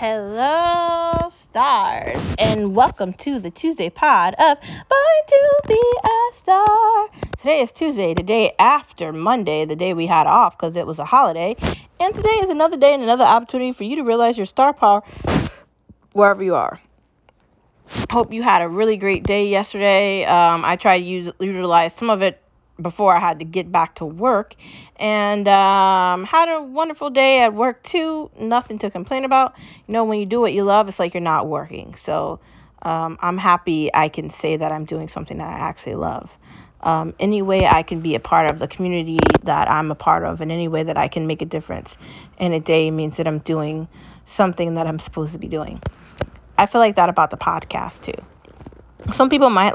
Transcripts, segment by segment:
Hello, stars, and welcome to the Tuesday pod of Born to Be a Star. Today is Tuesday, the day after Monday, the day we had off because it was a holiday. And today is another day and another opportunity for you to realize your star power wherever you are. Hope you had a really great day yesterday. I tried to utilize some of it before I had to get back to work, and had a wonderful day at work too. Nothing to complain about. You know, when you do what you love, it's like you're not working. So I'm happy I can say that I'm doing something that I actually love. Any way I can be a part of the community that I'm a part of, and any way that I can make a difference in a day means that I'm doing something that I'm supposed to be doing. I feel like that about the podcast too. Some people might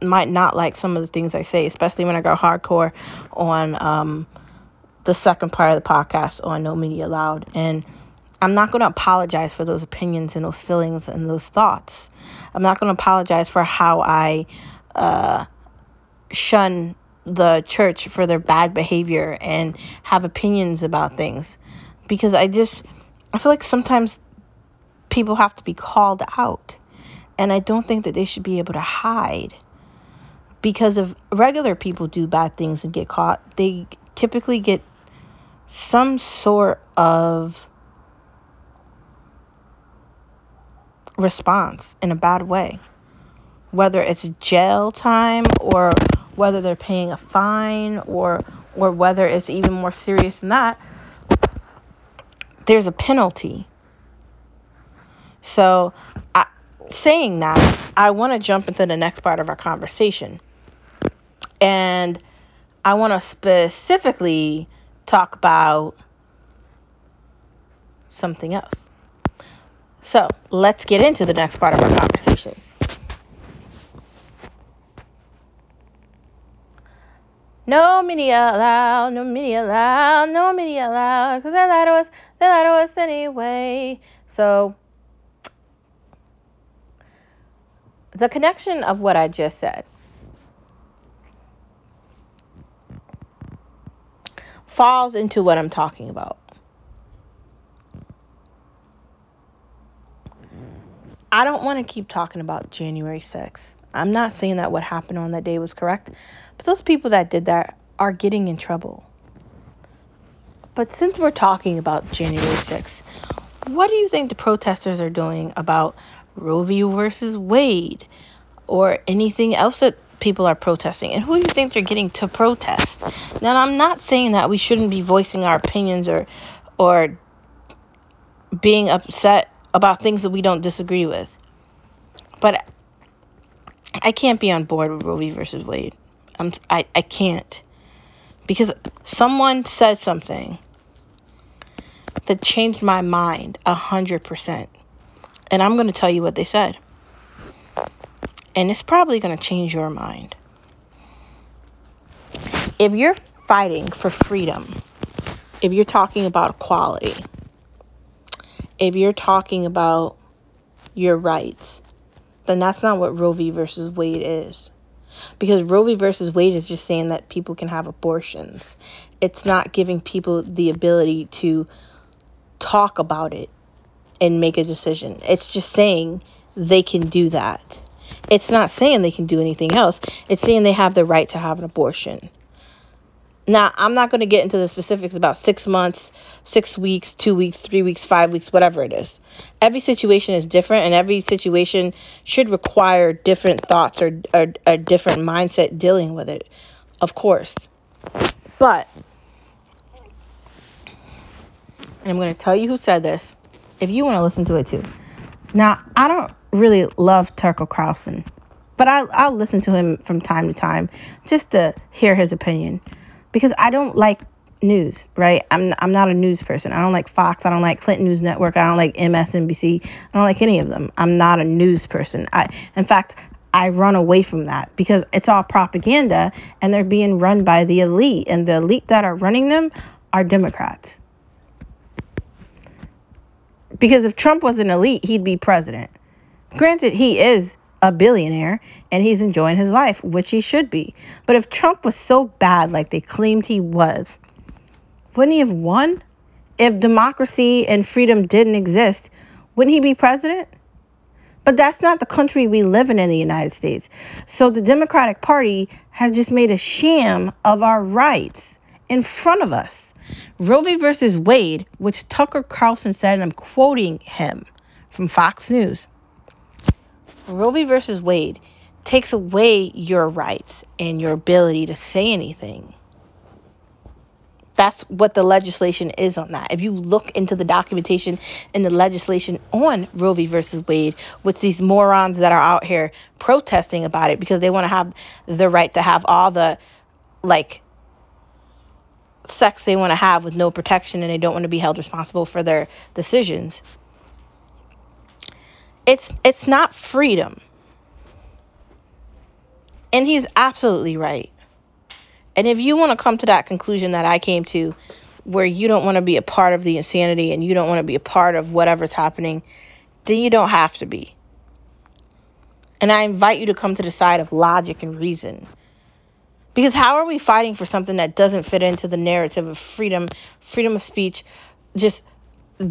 not like some of the things I say, especially when I go hardcore on the second part of the podcast on No Media Allowed. And I'm not going to apologize for those opinions and those feelings and those thoughts. I'm not going to apologize for how I shun the church for their bad behavior and have opinions about things. Because I feel like sometimes people have to be called out. And I don't think that they should be able to hide, because if regular people do bad things and get caught, they typically get some sort of response in a bad way, whether it's jail time or whether they're paying a fine or whether it's even more serious than that, there's a penalty. So saying that, I want to jump into the next part of our conversation. And I want to specifically talk about something else. So let's get into the next part of our conversation. No media allowed, no media allowed, no media allowed, because they lie to us anyway. So the connection of what I just said falls into what I'm talking about. I don't want to keep talking about January 6th. I'm not saying that what happened on that day was correct, but those people that did that are getting in trouble. But since we're talking about January 6th, what do you think the protesters are doing about Roe v. versus Wade or anything else that people are protesting? And who do you think they're getting to protest? Now, I'm not saying that we shouldn't be voicing our opinions or being upset about things that we don't disagree with. But I can't be on board with Roe v. versus Wade. I can't. Because someone said something that changed my mind 100%. And I'm going to tell you what they said. And it's probably going to change your mind. If you're fighting for freedom, if you're talking about equality, if you're talking about your rights, then that's not what Roe v. versus Wade is. Because Roe v. versus Wade is just saying that people can have abortions. It's not giving people the ability to talk about it and make a decision. It's just saying they can do that. It's not saying they can do anything else. It's saying they have the right to have an abortion. Now, I'm not going to get into the specifics about 6 months, 6 weeks, 2 weeks, 3 weeks, 5 weeks, whatever it is. Every situation is different, and every situation should require different thoughts or a different mindset dealing with it, of course. But, and I'm going to tell you who said this, if you want to listen to it too. Now, I don't really love Tucker Carlson, but I'll listen to him from time to time just to hear his opinion, because I don't like news, right? I'm not a news person. I don't like Fox. I don't like Clinton News Network. I don't like MSNBC. I don't like any of them. I'm not a news person. In fact, I run away from that because it's all propaganda, and they're being run by the elite, and the elite that are running them are Democrats. Because if Trump was an elite, he'd be president. Granted, he is a billionaire and he's enjoying his life, which he should be. But if Trump was so bad like they claimed he was, wouldn't he have won? If democracy and freedom didn't exist, wouldn't he be president? But that's not the country we live in the United States. So the Democratic Party has just made a sham of our rights in front of us. Roe v. versus Wade, which Tucker Carlson said, and I'm quoting him from Fox News, Roe v. versus Wade takes away your rights and your ability to say anything. That's what the legislation is on that. If you look into the documentation and the legislation on Roe v. versus Wade with these morons that are out here protesting about it because they want to have the right to have all the, like, sex they want to have with no protection, and they don't want to be held responsible for their decisions. It's not freedom. And he's absolutely right. And if you want to come to that conclusion that I came to, where you don't want to be a part of the insanity and you don't want to be a part of whatever's happening, then you don't have to be. And I invite you to come to the side of logic and reason. Because how are we fighting for something that doesn't fit into the narrative of freedom of speech, just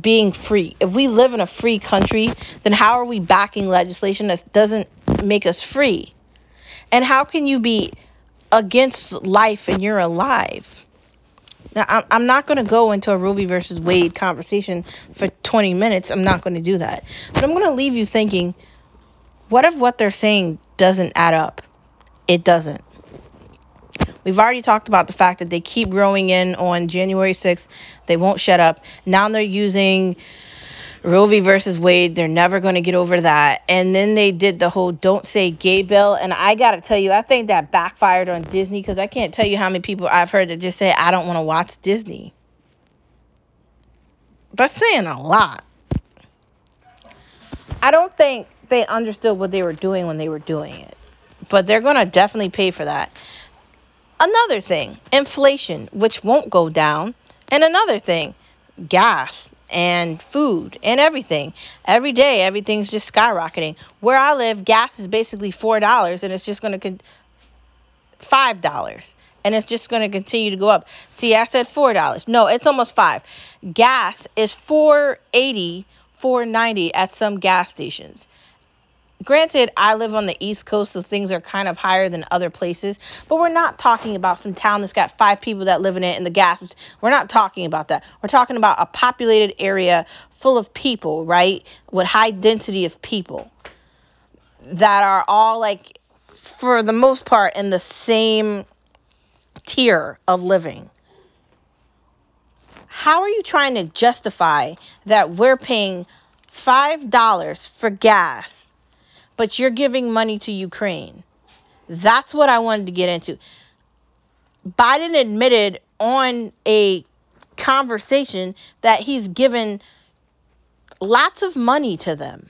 being free? If we live in a free country, then how are we backing legislation that doesn't make us free? And how can you be against life and you're alive? Now, I'm not going to go into a Roe v. versus Wade conversation for 20 minutes. I'm not going to do that. But I'm going to leave you thinking, what if what they're saying doesn't add up? It doesn't. We've already talked about the fact that they keep growing in on January 6th. They won't shut up. Now they're using Roe v. versus Wade. They're never going to get over that. And then they did the whole don't say gay bill. And I got to tell you, I think that backfired on Disney, because I can't tell you how many people I've heard that just say, I don't want to watch Disney. That's saying a lot. I don't think they understood what they were doing when they were doing it. But they're going to definitely pay for that. Another thing, inflation, which won't go down. And another thing, gas and food and everything. Every day, everything's just skyrocketing. Where I live, gas is basically $4, and it's just going to $5, and it's just going to continue to go up. See, I said $4. No, it's almost $5. Gas is $4.80, $4.90 at some gas stations. Granted, I live on the East Coast, so things are kind of higher than other places. But we're not talking about some town that's got 5 people that live in it and the gas. We're not talking about that. We're talking about a populated area full of people, right? With high density of people that are all, like, for the most part, in the same tier of living. How are you trying to justify that we're paying $5 for gas, but you're giving money to Ukraine? That's what I wanted to get into. Biden admitted on a conversation that he's given lots of money to them.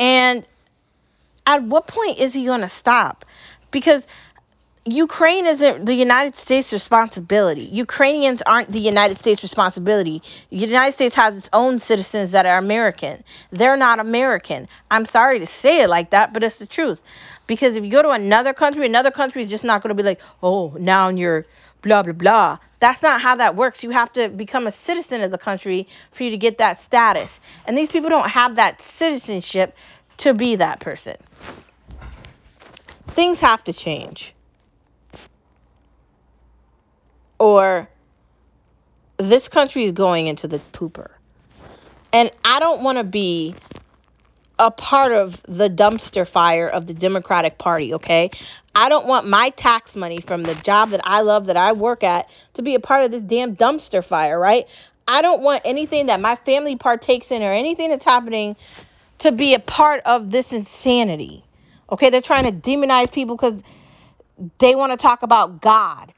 And at what point is he going to stop? Because Ukraine isn't the United States' responsibility. Ukrainians aren't the United States' responsibility. The United States has its own citizens that are American. They're not American. I'm sorry to say it like that, but it's the truth. Because if you go to another country is just not going to be like, oh, now you're blah, blah, blah. That's not how that works. You have to become a citizen of the country for you to get that status. And these people don't have that citizenship to be that person. Things have to change, or this country is going into the pooper. And I don't want to be a part of the dumpster fire of the Democratic Party, okay? I don't want my tax money from the job that I love, that I work at, to be a part of this damn dumpster fire, right? I don't want anything that my family partakes in or anything that's happening to be a part of this insanity, okay? They're trying to demonize people because they want to talk about God.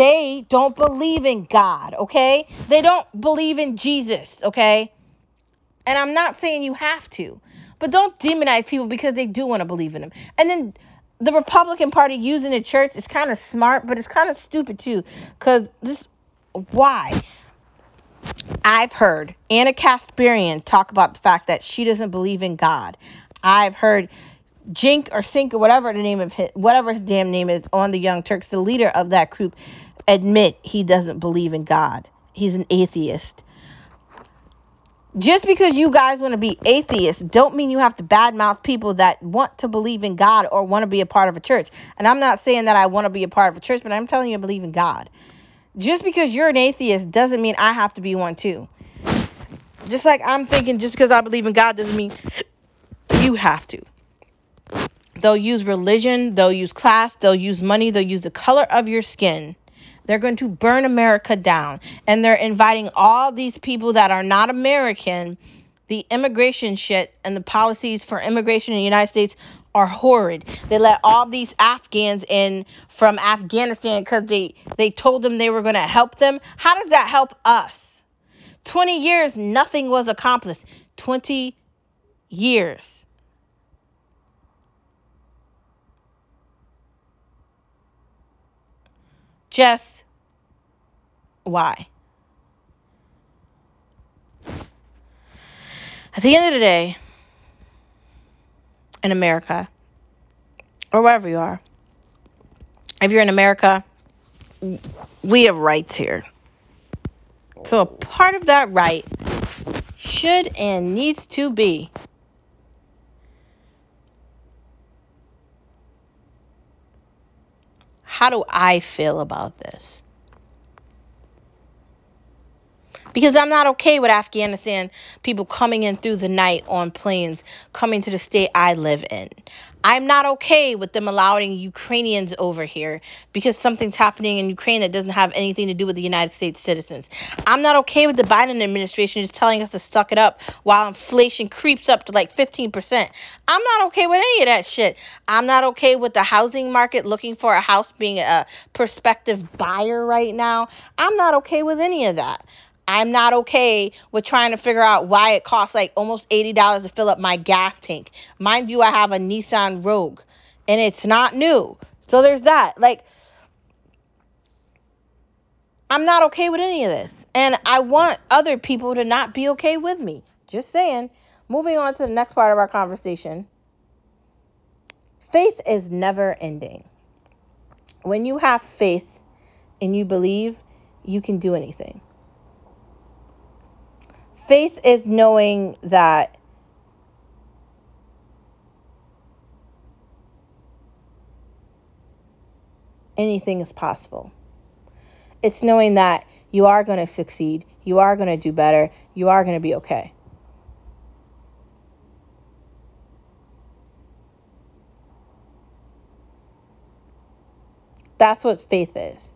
They don't believe in God, okay? They don't believe in Jesus, okay? And I'm not saying you have to, but don't demonize people because they do want to believe in them. And then the Republican Party using the church is kind of smart, but it's kind of stupid too, because why? I've heard Anna Kasparian talk about the fact that she doesn't believe in God. I've heard Jink or Sink or whatever his damn name is on the Young Turks, the leader of that group, admit he doesn't believe in God. He's an atheist. Just because you guys want to be atheists don't mean you have to badmouth people that want to believe in God or want to be a part of a church. And I'm not saying that I want to be a part of a church, but I'm telling you I believe in God. Just because you're an atheist doesn't mean I have to be one too. Just like I'm thinking just because I believe in God doesn't mean you have to. They'll use religion, they'll use class, they'll use money, they'll use the color of your skin. They're going to burn America down. And they're inviting all these people that are not American. The immigration shit and the policies for immigration in the United States are horrid. They let all these Afghans in from Afghanistan because they told them they were going to help them. How does that help us? 20 years, nothing was accomplished. 20 years. Just why? At the end of the day, in America, or wherever you are, if you're in America, we have rights here. So a part of that right should and needs to be how do I feel about this? Because I'm not okay with Afghanistan people coming in through the night on planes, coming to the state I live in. I'm not okay with them allowing Ukrainians over here because something's happening in Ukraine that doesn't have anything to do with the United States citizens. I'm not okay with the Biden administration just telling us to suck it up while inflation creeps up to like 15%. I'm not okay with any of that shit. I'm not okay with the housing market looking for a house being a prospective buyer right now. I'm not okay with any of that. I'm not okay with trying to figure out why it costs like almost $80 to fill up my gas tank. Mind you, I have a Nissan Rogue and it's not new. So there's that. Like, I'm not okay with any of this. And I want other people to not be okay with me. Just saying. Moving on to the next part of our conversation. Faith is never ending. When you have faith and you believe, you can do anything. Faith is knowing that anything is possible. It's knowing that you are going to succeed, you are going to do better, you are going to be okay. That's what faith is.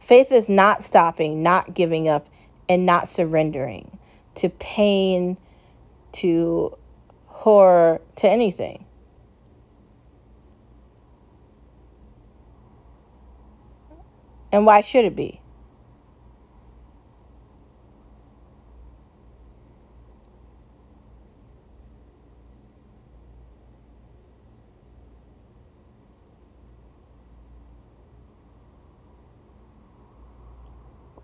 Faith is not stopping, not giving up, and not surrendering to pain, to horror, to anything. And why should it be?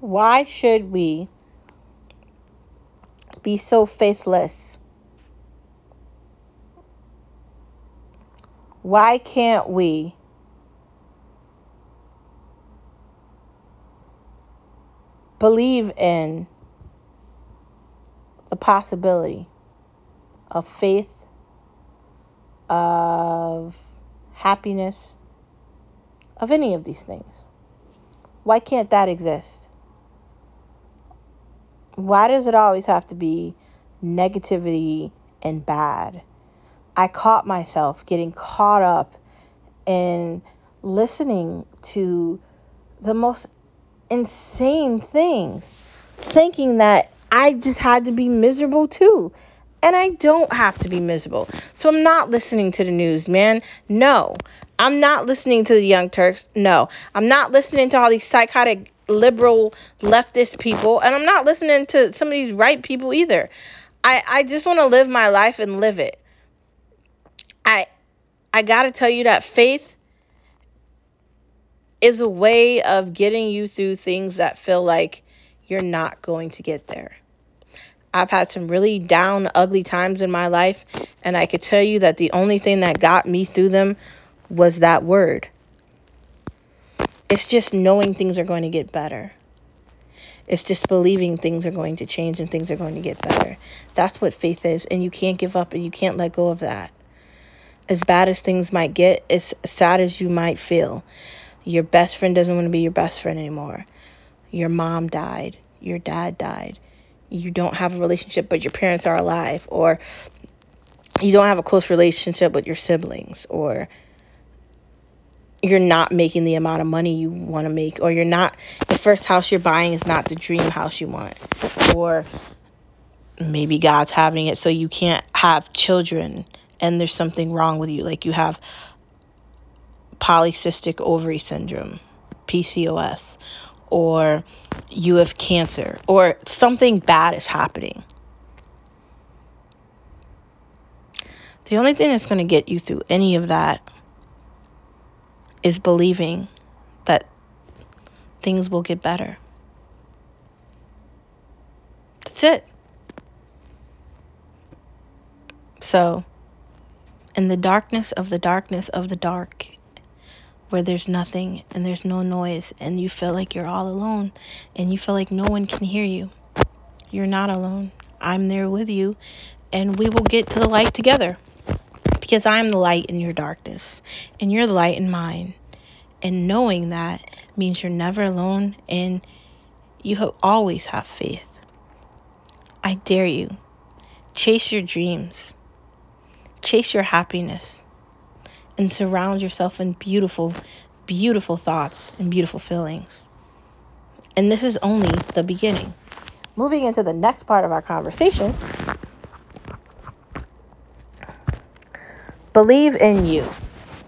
Why should we be so faithless? Why can't we believe in the possibility of faith, of happiness, of any of these things? Why can't that exist? Why does it always have to be negativity and bad? I caught myself getting caught up in listening to the most insane things, thinking that I just had to be miserable too. And I don't have to be miserable. So I'm not listening to the news, man. No, I'm not listening to the Young Turks. No, I'm not listening to all these psychotic liberal leftist people, and I'm not listening to some of these right people either. I just want to live my life and live it. I gotta tell you that faith is a way of getting you through things that feel like you're not going to get there. I've had some really down, ugly times in my life, and I could tell you that the only thing that got me through them was that word. It's just knowing things are going to get better. It's just believing things are going to change and things are going to get better. That's what faith is, and you can't give up and you can't let go of that. As bad as things might get, as sad as you might feel, your best friend doesn't want to be your best friend anymore. Your mom died. Your dad died. You don't have a relationship, but your parents are alive. Or you don't have a close relationship with your siblings. Or you're not making the amount of money you want to make. Or you're not, the first house you're buying is not the dream house you want. Or maybe God's having it so you can't have children. And there's something wrong with you, like you have polycystic ovary syndrome, PCOS, or you have cancer, or something bad is happening. The only thing that's going to get you through any of that is believing that things will get better. That's it. So, in the darkness of the dark, where there's nothing and there's no noise and you feel like you're all alone and you feel like no one can hear you, you're not alone. I'm there with you, and we will get to the light together, because I'm the light in your darkness and you're the light in mine. And knowing that means you're never alone, and you always have faith. I dare you. Chase your dreams. Chase your happiness, and surround yourself in beautiful, beautiful thoughts and beautiful feelings. And this is only the beginning. Moving into the next part of our conversation, believe in you.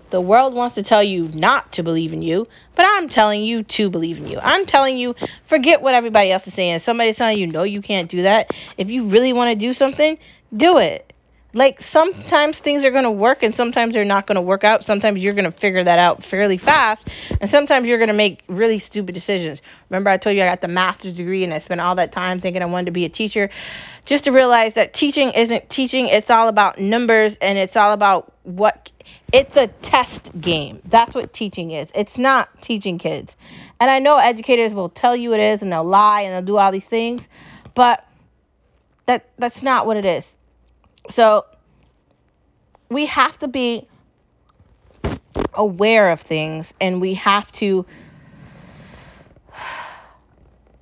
The world wants to tell you not to believe in you, but I'm telling you to believe in you. I'm telling you, forget what everybody else is saying. Somebody's telling you, no, you can't do that. If you really want to do something, do it. Like, sometimes things are going to work and sometimes they're not going to work out. Sometimes you're going to figure that out fairly fast. And sometimes you're going to make really stupid decisions. Remember, I told you I got the master's degree and I spent all that time thinking I wanted to be a teacher, just to realize that teaching isn't teaching. It's all about numbers, and it's all about it's a test game. That's what teaching is. It's not teaching kids. And I know educators will tell you it is, and they'll lie and they'll do all these things, but that's not what it is. So we have to be aware of things, and we have to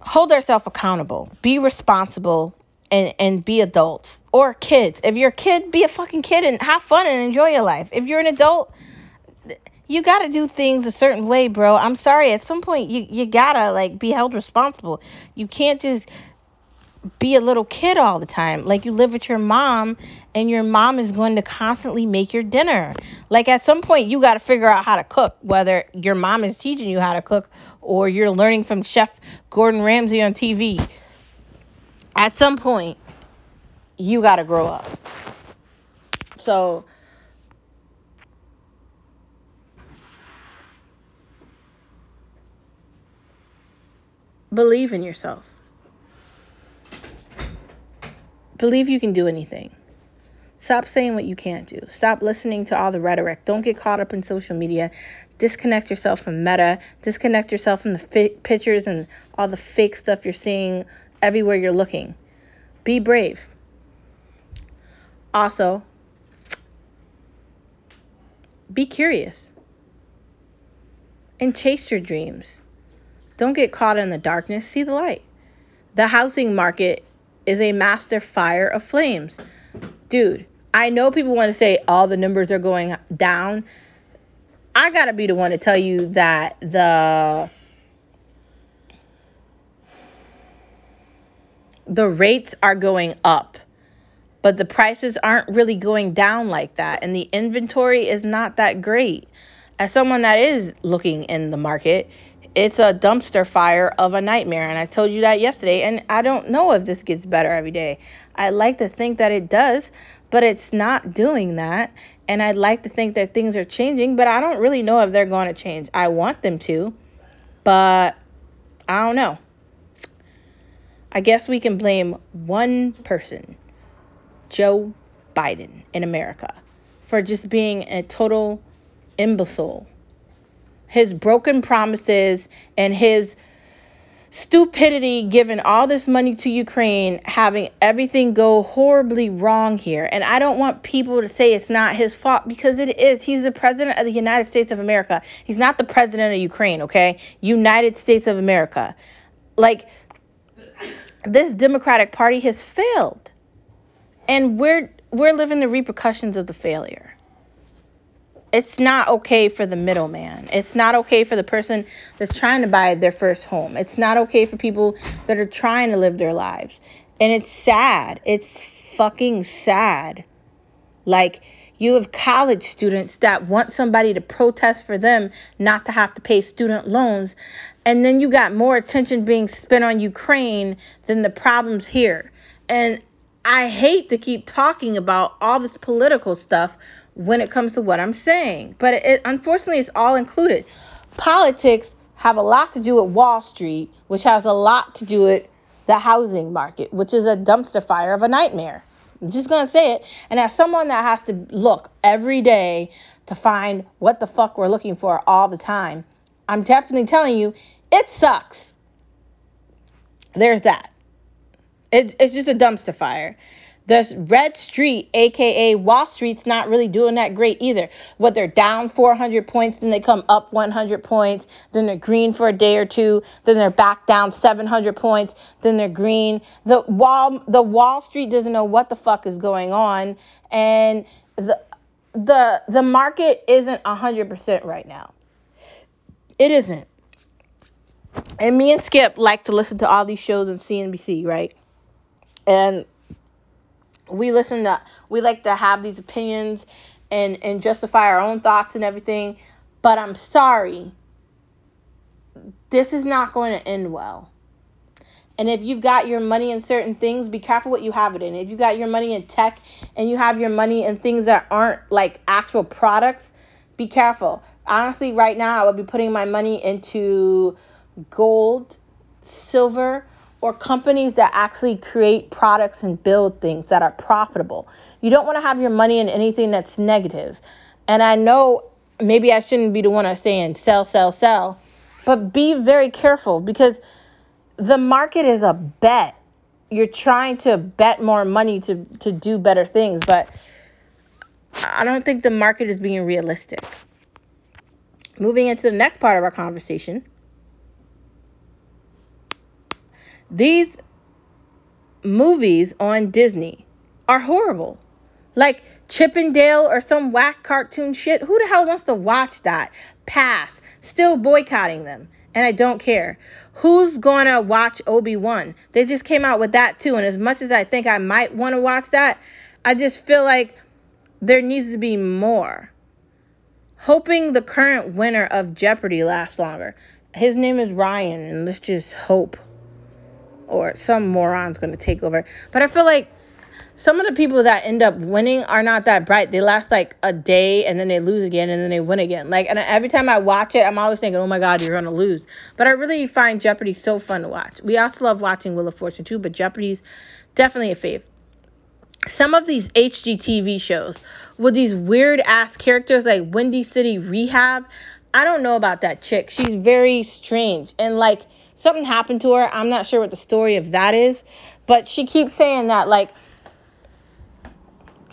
hold ourselves accountable, be responsible, and be adults or kids. If you're a kid, be a fucking kid and have fun and enjoy your life. If you're an adult, you got to do things a certain way, bro. I'm sorry. At some point, you got to, like, be held responsible. You can't just be a little kid all the time. Like, you live with your mom, and your mom is going to constantly make your dinner. Like, at some point you got to figure out how to cook, whether your mom is teaching you how to cook or you're learning from Chef Gordon Ramsay on TV. At some point you got to grow up. So believe in yourself. Believe you can do anything. Stop saying what you can't do. Stop listening to all the rhetoric. Don't get caught up in social media. Disconnect yourself from Meta. Disconnect yourself from the pictures and all the fake stuff you're seeing everywhere you're looking. Be brave. Also, be curious and chase your dreams. Don't get caught in the darkness. See the light. The housing market is a master fire of flames. Dude, I know people want to say all the numbers are going down. I gotta be the one to tell you that the rates are going up, but the prices aren't really going down like that, and the inventory is not that great. As someone that is looking in the market, it's a dumpster fire of a nightmare, and I told you that yesterday, and I don't know if this gets better every day. I like to think that it does, but it's not doing that, and I'd like to think that things are changing, but I don't really know if they're going to change. I want them to, but I don't know. I guess we can blame one person, Joe Biden in America, for just being a total imbecile. His broken promises and his Stupidity giving all this money to Ukraine, having everything go horribly wrong here. And I don't want people to say it's not his fault, because it is. He's the president of the United States of America. He's not the president of Ukraine, okay? United States of America. Like, this Democratic Party has failed. And we're living the repercussions of the failure. It's not okay for the middleman. It's not okay for the person that's trying to buy their first home. It's not okay for people that are trying to live their lives. And it's sad. It's fucking sad. Like, you have college students that want somebody to protest for them not to have to pay student loans. And then you got more attention being spent on Ukraine than the problems here. And I hate to keep talking about all this political stuff when it comes to what I'm saying, but unfortunately, it's all included. Politics have a lot to do with Wall Street, which has a lot to do with the housing market, which is a dumpster fire of a nightmare. I'm just going to say it. And as someone that has to look every day to find what the fuck we're looking for all the time, I'm definitely telling you, it sucks. There's that. It's just a dumpster fire. The Red Street, a.k.a. Wall Street's not really doing that great either. What, they're down 400 points, then they come up 100 points, then they're green for a day or two, then they're back down 700 points, then they're green. The Wall Street doesn't know what the fuck is going on, and the market isn't 100% right now. It isn't. And me and Skip like to listen to all these shows on CNBC, right? And we like to have these opinions and justify our own thoughts and everything. But I'm sorry, this is not going to end well. And if you've got your money in certain things, be careful what you have it in. If you got your money in tech and you have your money in things that aren't like actual products, be careful. Honestly, right now, I would be putting my money into gold, silver, or companies that actually create products and build things that are profitable. You don't want to have your money in anything that's negative. And I know maybe I shouldn't be the one that's saying sell, but be very careful, because the market is a bet. You're trying to bet more money to do better things, but I don't think the market is being realistic. Moving into the next part of our conversation. These movies on Disney are horrible. Like Chippendale or some whack cartoon shit. Who the hell wants to watch that? Pass. Still boycotting them. And I don't care. Who's going to watch Obi-Wan? They just came out with that too. And as much as I think I might want to watch that, I just feel like there needs to be more. Hoping the current winner of Jeopardy lasts longer. His name is Ryan, and let's just hope. Or some moron's going to take over. But I feel like some of the people that end up winning are not that bright. They last like a day, and then they lose again, and then they win again. Like, and every time I watch it, I'm always thinking, oh my God, you're going to lose. But I really find Jeopardy so fun to watch. We also love watching Wheel of Fortune too, but Jeopardy's definitely a fave. Some of these HGTV shows with these weird ass characters like Windy City Rehab. I don't know about that chick. She's very strange. And like, something happened to her. I'm not sure what the story of that is. But she keeps saying that, like,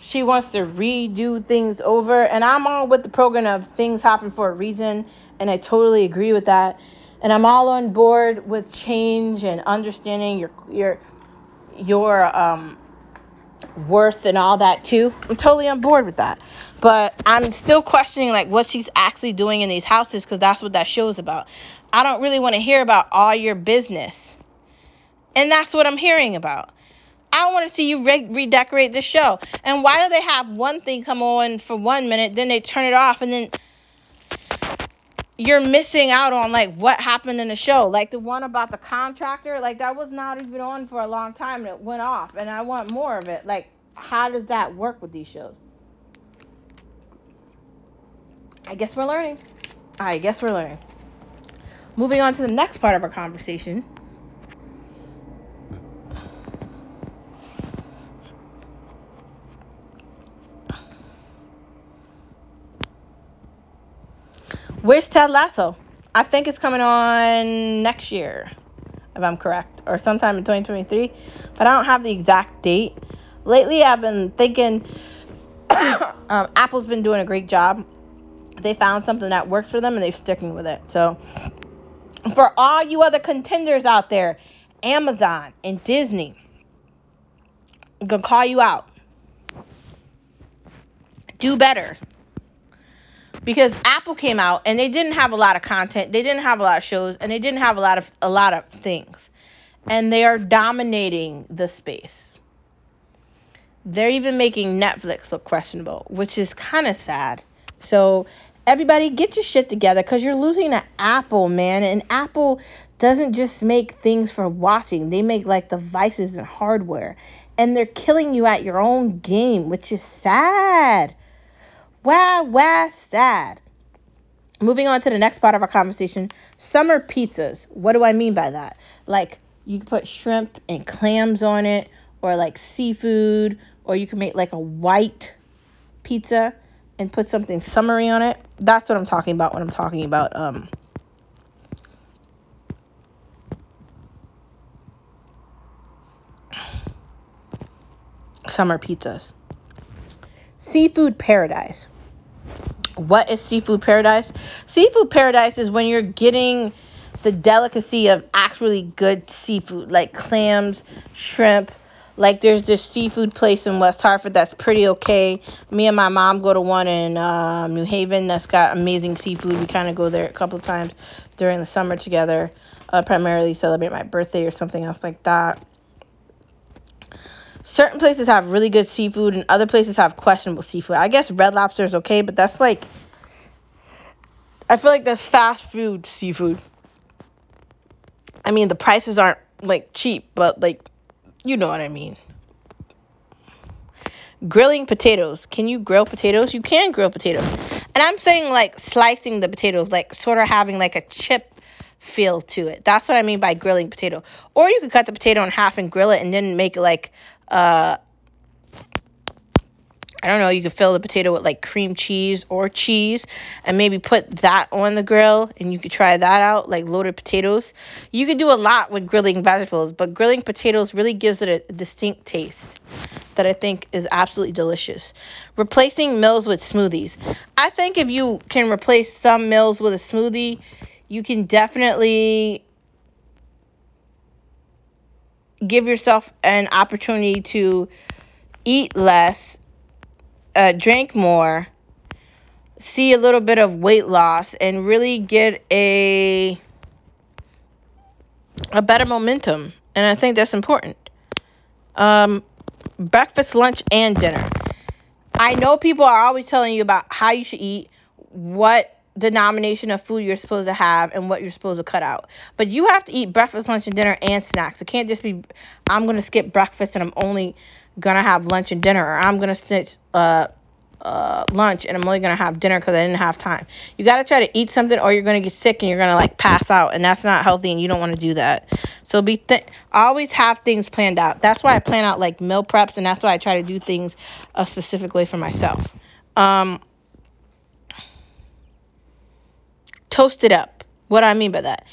she wants to redo things over. And I'm all with the program of things happen for a reason. And I totally agree with that. And I'm all on board with change and understanding your worth and all that, too. I'm totally on board with that. But I'm still questioning, like, what she's actually doing in these houses, because that's what that show's about. I don't really want to hear about all your business. And that's what I'm hearing about. I want to see you redecorate the show. And why do they have one thing come on for 1 minute, then they turn it off, and then you're missing out on, like, what happened in the show? Like, the one about the contractor, like, that was not even on for a long time, and it went off, and I want more of it. Like, how does that work with these shows? I guess we're learning. Moving on to the next part of our conversation. Where's Ted Lasso? I think it's coming on next year. if I'm correct, or sometime in 2023, but I don't have the exact date. Lately, I've been thinking Apple's been doing a great job. They found something that works for them, and they're sticking with it. So for all you other contenders out there, Amazon and Disney, I'm going to call you out. Do better. Because Apple came out and they didn't have a lot of content, they didn't have a lot of shows, and they didn't have a lot of things. And they are dominating the space. They're even making Netflix look questionable, which is kind of sad. So everybody get your shit together, because you're losing to Apple, man. And Apple doesn't just make things for watching. They make like devices and hardware. And they're killing you at your own game, which is sad. Wow, sad. Moving on to the next part of our conversation, summer pizzas. What do I mean by that? Like, you can put shrimp and clams on it, or like seafood, or you can make like a white pizza and put something summery on it. That's what I'm talking about when I'm talking about summer pizzas. Seafood paradise. What is seafood paradise? Seafood paradise is when you're getting the delicacy of actually good seafood, like clams, shrimp. Like, there's this seafood place in West Hartford that's pretty okay. Me and my mom go to one in New Haven that's got amazing seafood. We kind of go there a couple of times during the summer together, primarily celebrate my birthday or something else like that. Certain places have really good seafood and other places have questionable seafood. I guess Red Lobster is okay, but that's like, I feel like that's fast food seafood. I mean, the prices aren't like cheap, but like, you know what I mean. Grilling potatoes. Can you grill potatoes? You can grill potatoes. And I'm saying like slicing the potatoes, like sort of having like a chip feel to it. That's what I mean by grilling potato. Or you could cut the potato in half and grill it, and then make like, I don't know, you could fill the potato with like cream cheese or cheese and maybe put that on the grill, and you could try that out, like loaded potatoes. You could do a lot with grilling vegetables, but grilling potatoes really gives it a distinct taste that I think is absolutely delicious. Replacing meals with smoothies. I think if you can replace some meals with a smoothie, you can definitely give yourself an opportunity to eat less, drink more, see a little bit of weight loss, and really get a better momentum. And I think that's important. Breakfast, lunch, and dinner. I know people are always telling you about how you should eat, what denomination of food you're supposed to have, and what you're supposed to cut out. But you have to eat breakfast, lunch, and dinner, and snacks. It can't just be, I'm going to skip breakfast and I'm only gonna have lunch and dinner, or I'm gonna snitch lunch and I'm only gonna have dinner because I didn't have time. You gotta try to eat something, or you're gonna get sick and you're gonna like pass out, and that's not healthy, and you don't want to do that. So always have things planned out. That's why I plan out like meal preps, and that's why I try to do things a specific way for myself. Toast it up. What do I mean by that?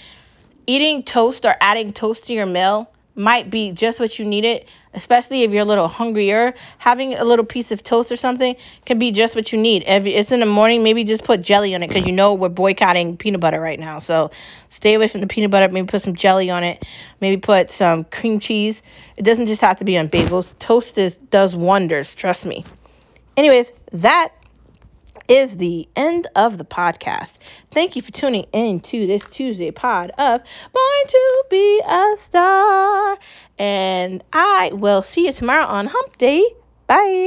Eating toast or adding toast to your meal might be just what you needed, especially if you're a little hungrier. Having a little piece of toast or something can be just what you need. If it's in the morning, maybe just put jelly on it, because you know we're boycotting peanut butter right now. So stay away from the peanut butter. Maybe put some jelly on it. Maybe put some cream cheese. It doesn't just have to be on bagels. Toast does wonders, trust me. Anyways, that is the end of the podcast. Thank you for tuning in to this Tuesday pod of Born to Be a Star. And I will see you tomorrow on Hump Day. Bye.